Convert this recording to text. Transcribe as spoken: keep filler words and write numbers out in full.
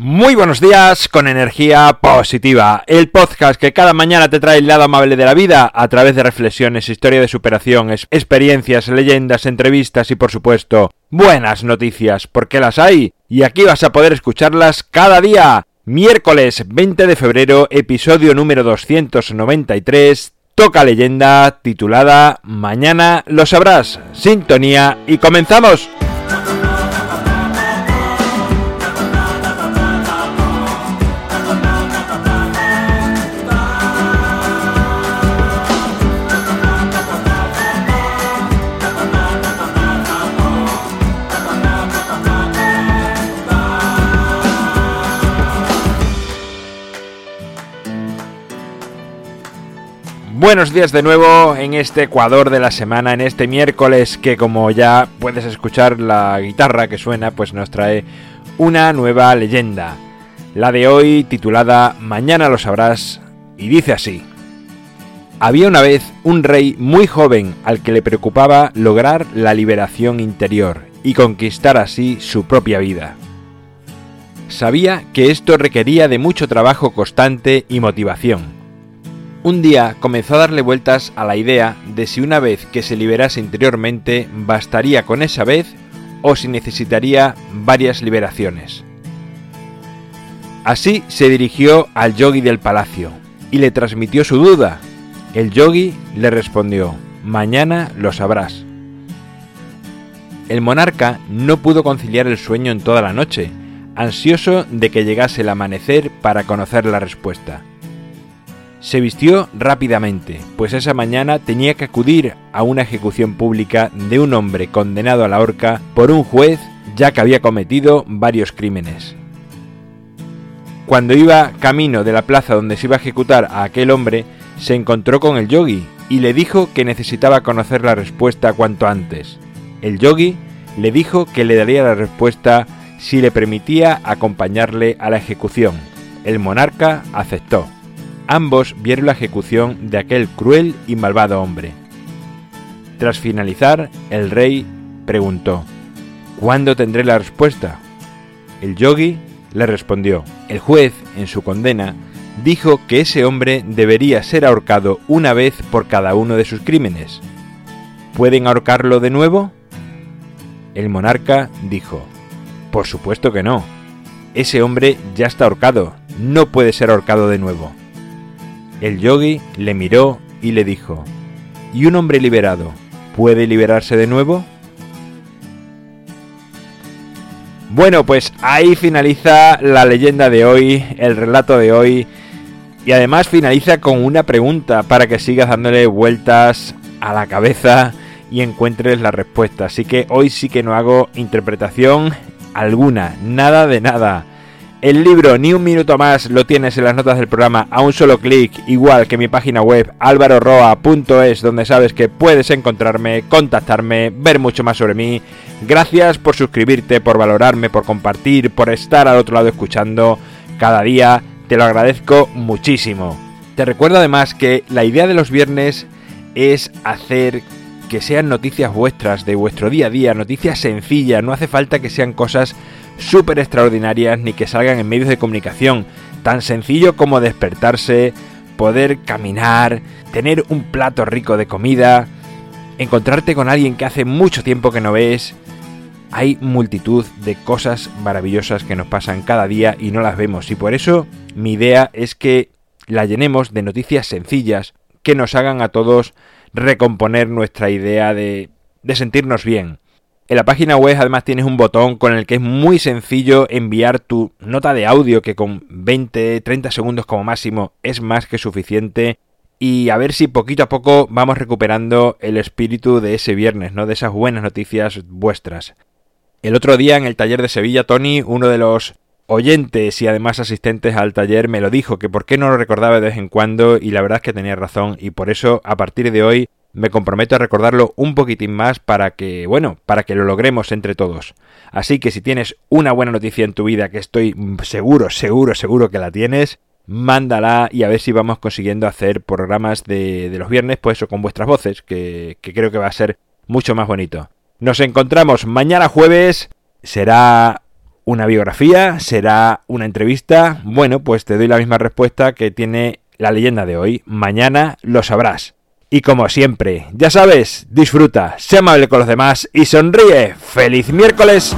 Muy buenos días con Energía Positiva, el podcast que cada mañana te trae el lado amable de la vida a través de reflexiones, historia de superación, experiencias, leyendas, entrevistas y por supuesto, buenas noticias, porque las hay y aquí vas a poder escucharlas cada día. Miércoles veinte de febrero, episodio número doscientos noventa y tres, Toca Leyenda, titulada Mañana lo sabrás. Sintonía y comenzamos. Buenos días de nuevo en este Ecuador de la semana, en este miércoles que, como ya puedes escuchar la guitarra que suena, pues nos trae una nueva leyenda. La de hoy, titulada Mañana lo sabrás, y dice así. Había una vez un rey muy joven al que le preocupaba lograr la liberación interior y conquistar así su propia vida. Sabía que esto requería de mucho trabajo constante y motivación. Un día comenzó a darle vueltas a la idea de si una vez que se liberase interiormente bastaría con esa vez o si necesitaría varias liberaciones. Así se dirigió al yogui del palacio y le transmitió su duda. El yogui le respondió: mañana lo sabrás. El monarca no pudo conciliar el sueño en toda la noche, ansioso de que llegase el amanecer para conocer la respuesta. Se vistió rápidamente, pues esa mañana tenía que acudir a una ejecución pública de un hombre condenado a la horca por un juez, ya que había cometido varios crímenes. Cuando iba camino de la plaza donde se iba a ejecutar a aquel hombre, se encontró con el yogui y le dijo que necesitaba conocer la respuesta cuanto antes. El yogui le dijo que le daría la respuesta si le permitía acompañarle a la ejecución. El monarca aceptó. Ambos vieron la ejecución de aquel cruel y malvado hombre. Tras finalizar, el rey preguntó: ¿cuándo tendré la respuesta? El yogui le respondió: el juez, en su condena, dijo que ese hombre debería ser ahorcado una vez por cada uno de sus crímenes. ¿Pueden ahorcarlo de nuevo? El monarca dijo: por supuesto que no. Ese hombre ya está ahorcado, no puede ser ahorcado de nuevo. El yogui le miró y le dijo: ¿y un hombre liberado puede liberarse de nuevo? Bueno, pues ahí finaliza la leyenda de hoy, el relato de hoy, y además finaliza con una pregunta para que sigas dándole vueltas a la cabeza y encuentres la respuesta. Así que hoy sí que no hago interpretación alguna, nada de nada. El libro Ni Un Minuto Más lo tienes en las notas del programa a un solo clic, igual que mi página web alvaro roa punto es, donde sabes que puedes encontrarme, contactarme, ver mucho más sobre mí. Gracias por suscribirte, por valorarme, por compartir, por estar al otro lado escuchando cada día. Te lo agradezco muchísimo. Te recuerdo además que la idea de los viernes es hacer que sean noticias vuestras, de vuestro día a día, noticias sencillas. No hace falta que sean cosas súper extraordinarias ni que salgan en medios de comunicación. Tan sencillo como despertarse, poder caminar, tener un plato rico de comida, encontrarte con alguien que hace mucho tiempo que no ves. Hay multitud de cosas maravillosas que nos pasan cada día y no las vemos, y por eso mi idea es que la llenemos de noticias sencillas que nos hagan a todos recomponer nuestra idea de, de sentirnos bien. En la página web además tienes un botón con el que es muy sencillo enviar tu nota de audio, que con veinte a treinta segundos como máximo es más que suficiente, y a ver si poquito a poco vamos recuperando el espíritu de ese viernes, ¿no? De esas buenas noticias vuestras. El otro día en el taller de Sevilla, Tony, uno de los oyentes y además asistentes al taller, me lo dijo, que por qué no lo recordaba de vez en cuando, y la verdad es que tenía razón, y por eso a partir de hoy me comprometo a recordarlo un poquitín más para que, bueno, para que lo logremos entre todos. Así que si tienes una buena noticia en tu vida, que estoy seguro, seguro, seguro que la tienes, mándala y a ver si vamos consiguiendo hacer programas de, de los viernes, pues eso, con vuestras voces, que, que creo que va a ser mucho más bonito. Nos encontramos mañana jueves, será una biografía? ¿Será una entrevista? Bueno, pues te doy la misma respuesta que tiene la leyenda de hoy. Mañana lo sabrás. Y como siempre, ya sabes, disfruta, sé amable con los demás y sonríe. ¡Feliz miércoles!